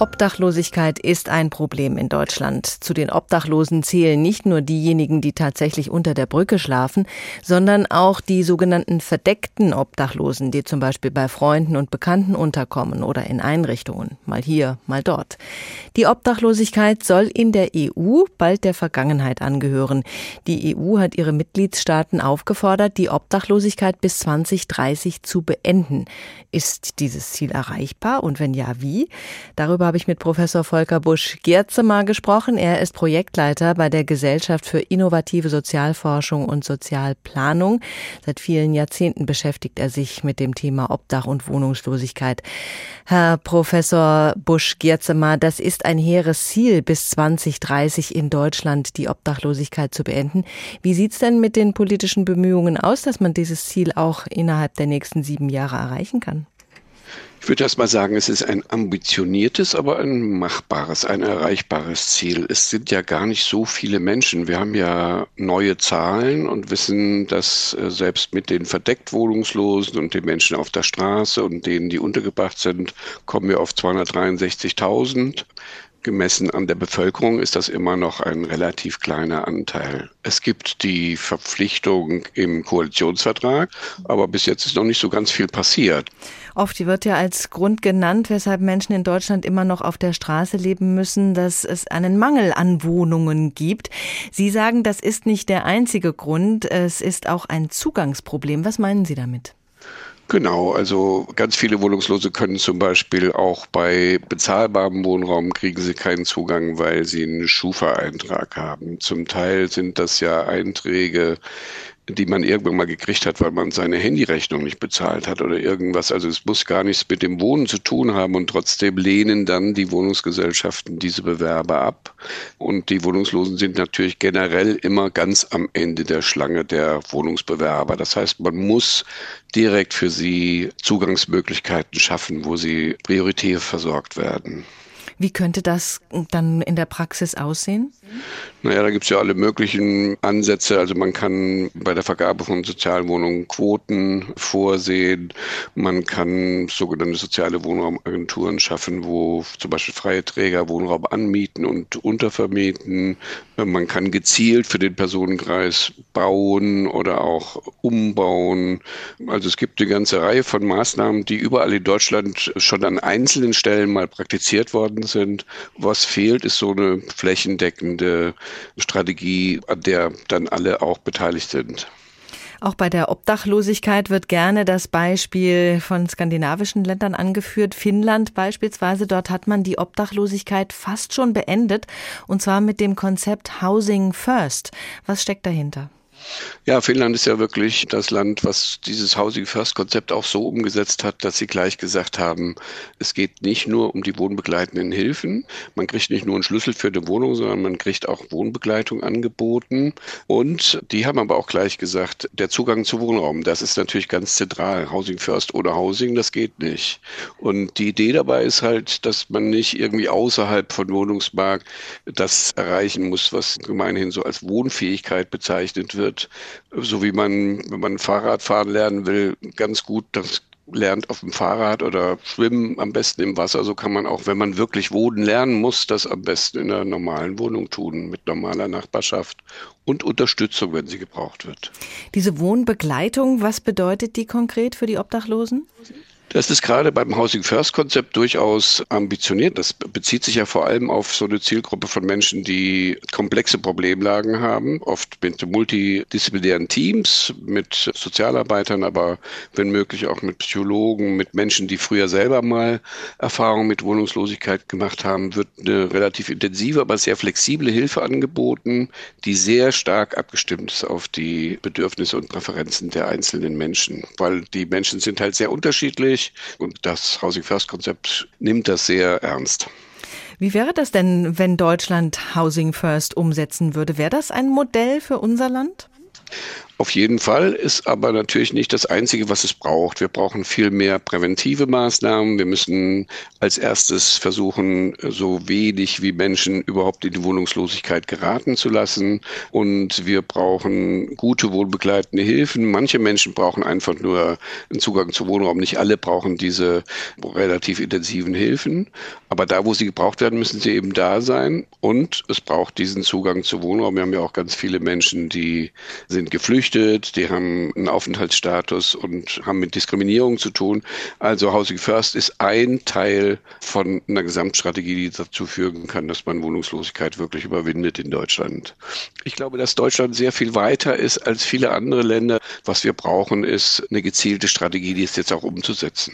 Obdachlosigkeit ist ein Problem in Deutschland. Zu den Obdachlosen zählen nicht nur diejenigen, die tatsächlich unter der Brücke schlafen, sondern auch die sogenannten verdeckten Obdachlosen, die zum Beispiel bei Freunden und Bekannten unterkommen oder in Einrichtungen, mal hier, mal dort. Die Obdachlosigkeit soll in der EU bald der Vergangenheit angehören. Die EU hat ihre Mitgliedstaaten aufgefordert, die Obdachlosigkeit bis 2030 zu beenden. Ist dieses Ziel erreichbar und wenn ja, wie? Darüber habe ich mit Professor Volker Busch-Geertsema gesprochen. Er ist Projektleiter bei der Gesellschaft für innovative Sozialforschung und Sozialplanung. Seit vielen Jahrzehnten beschäftigt er sich mit dem Thema Obdach und Wohnungslosigkeit. Herr Professor Busch-Geertsema, das ist ein hehres Ziel, bis 2030 in Deutschland die Obdachlosigkeit zu beenden. Wie sieht es denn mit den politischen Bemühungen aus, dass man dieses Ziel auch innerhalb der nächsten 7 Jahre erreichen kann? Ich würde erst mal sagen, es ist ein ambitioniertes, aber ein machbares, ein erreichbares Ziel. Es sind ja gar nicht so viele Menschen. Wir haben ja neue Zahlen und wissen, dass selbst mit den verdeckt Wohnungslosen und den Menschen auf der Straße und denen, die untergebracht sind, kommen wir auf 263.000. Gemessen an der Bevölkerung ist das immer noch ein relativ kleiner Anteil. Es gibt die Verpflichtung im Koalitionsvertrag, aber bis jetzt ist noch nicht so ganz viel passiert. Oft wird ja als Grund genannt, weshalb Menschen in Deutschland immer noch auf der Straße leben müssen, dass es einen Mangel an Wohnungen gibt. Sie sagen, das ist nicht der einzige Grund, es ist auch ein Zugangsproblem. Was meinen Sie damit? Genau, also ganz viele Wohnungslose können zum Beispiel auch bei bezahlbarem Wohnraum kriegen sie keinen Zugang, weil sie einen Schufa-Eintrag haben. Zum Teil sind das ja Einträge, die man irgendwann mal gekriegt hat, weil man seine Handyrechnung nicht bezahlt hat oder irgendwas. Also es muss gar nichts mit dem Wohnen zu tun haben und trotzdem lehnen dann die Wohnungsgesellschaften diese Bewerber ab. Und die Wohnungslosen sind natürlich generell immer ganz am Ende der Schlange der Wohnungsbewerber. Das heißt, man muss direkt für sie Zugangsmöglichkeiten schaffen, wo sie prioritär versorgt werden. Wie könnte das dann in der Praxis aussehen? Naja, da gibt es ja alle möglichen Ansätze. Also man kann bei der Vergabe von Sozialwohnungen Quoten vorsehen. Man kann sogenannte soziale Wohnraumagenturen schaffen, wo zum Beispiel freie Träger Wohnraum anmieten und untervermieten. Man kann gezielt für den Personenkreis bauen oder auch umbauen. Also es gibt eine ganze Reihe von Maßnahmen, die überall in Deutschland schon an einzelnen Stellen mal praktiziert worden sind. Was fehlt, ist so eine flächendeckende Strategie, an der dann alle auch beteiligt sind. Auch bei der Obdachlosigkeit wird gerne das Beispiel von skandinavischen Ländern angeführt. Finnland beispielsweise, dort hat man die Obdachlosigkeit fast schon beendet, und zwar mit dem Konzept Housing First. Was steckt dahinter? Ja, Finnland ist ja wirklich das Land, was dieses Housing First Konzept auch so umgesetzt hat, dass sie gleich gesagt haben, es geht nicht nur um die wohnbegleitenden Hilfen. Man kriegt nicht nur einen Schlüssel für eine Wohnung, sondern man kriegt auch Wohnbegleitung angeboten. Und die haben aber auch gleich gesagt, der Zugang zu Wohnraum, das ist natürlich ganz zentral. Housing First oder Housing, das geht nicht. Und die Idee dabei ist halt, dass man nicht irgendwie außerhalb von Wohnungsmarkt das erreichen muss, was gemeinhin so als Wohnfähigkeit bezeichnet wird. So wie man, wenn man Fahrrad fahren lernen will, ganz gut das lernt auf dem Fahrrad oder schwimmen am besten im Wasser. So kann man auch, wenn man wirklich wohnen lernen muss, das am besten in einer normalen Wohnung tun, mit normaler Nachbarschaft und Unterstützung, wenn sie gebraucht wird. Diese Wohnbegleitung, was bedeutet die konkret für die Obdachlosen? Das ist gerade beim Housing First Konzept durchaus ambitioniert. Das bezieht sich ja vor allem auf so eine Zielgruppe von Menschen, die komplexe Problemlagen haben, oft mit multidisziplinären Teams, mit Sozialarbeitern, aber wenn möglich auch mit Psychologen, mit Menschen, die früher selber mal Erfahrungen mit Wohnungslosigkeit gemacht haben, wird eine relativ intensive, aber sehr flexible Hilfe angeboten, die sehr stark abgestimmt ist auf die Bedürfnisse und Präferenzen der einzelnen Menschen, weil die Menschen sind halt sehr unterschiedlich. Und das Housing First Konzept nimmt das sehr ernst. Wie wäre das denn, wenn Deutschland Housing First umsetzen würde? Wäre das ein Modell für unser Land? Auf jeden Fall, ist aber natürlich nicht das Einzige, was es braucht. Wir brauchen viel mehr präventive Maßnahmen. Wir müssen als erstes versuchen, so wenig wie Menschen überhaupt in die Wohnungslosigkeit geraten zu lassen. Und wir brauchen gute, wohlbegleitende Hilfen. Manche Menschen brauchen einfach nur einen Zugang zu Wohnraum. Nicht alle brauchen diese relativ intensiven Hilfen. Aber da, wo sie gebraucht werden, müssen sie eben da sein. Und es braucht diesen Zugang zu Wohnraum. Wir haben ja auch ganz viele Menschen, die sind geflüchtet. Die haben einen Aufenthaltsstatus und haben mit Diskriminierung zu tun. Also Housing First ist ein Teil von einer Gesamtstrategie, die dazu führen kann, dass man Wohnungslosigkeit wirklich überwindet in Deutschland. Ich glaube, dass Deutschland sehr viel weiter ist als viele andere Länder. Was wir brauchen, ist eine gezielte Strategie, die es jetzt auch umzusetzen.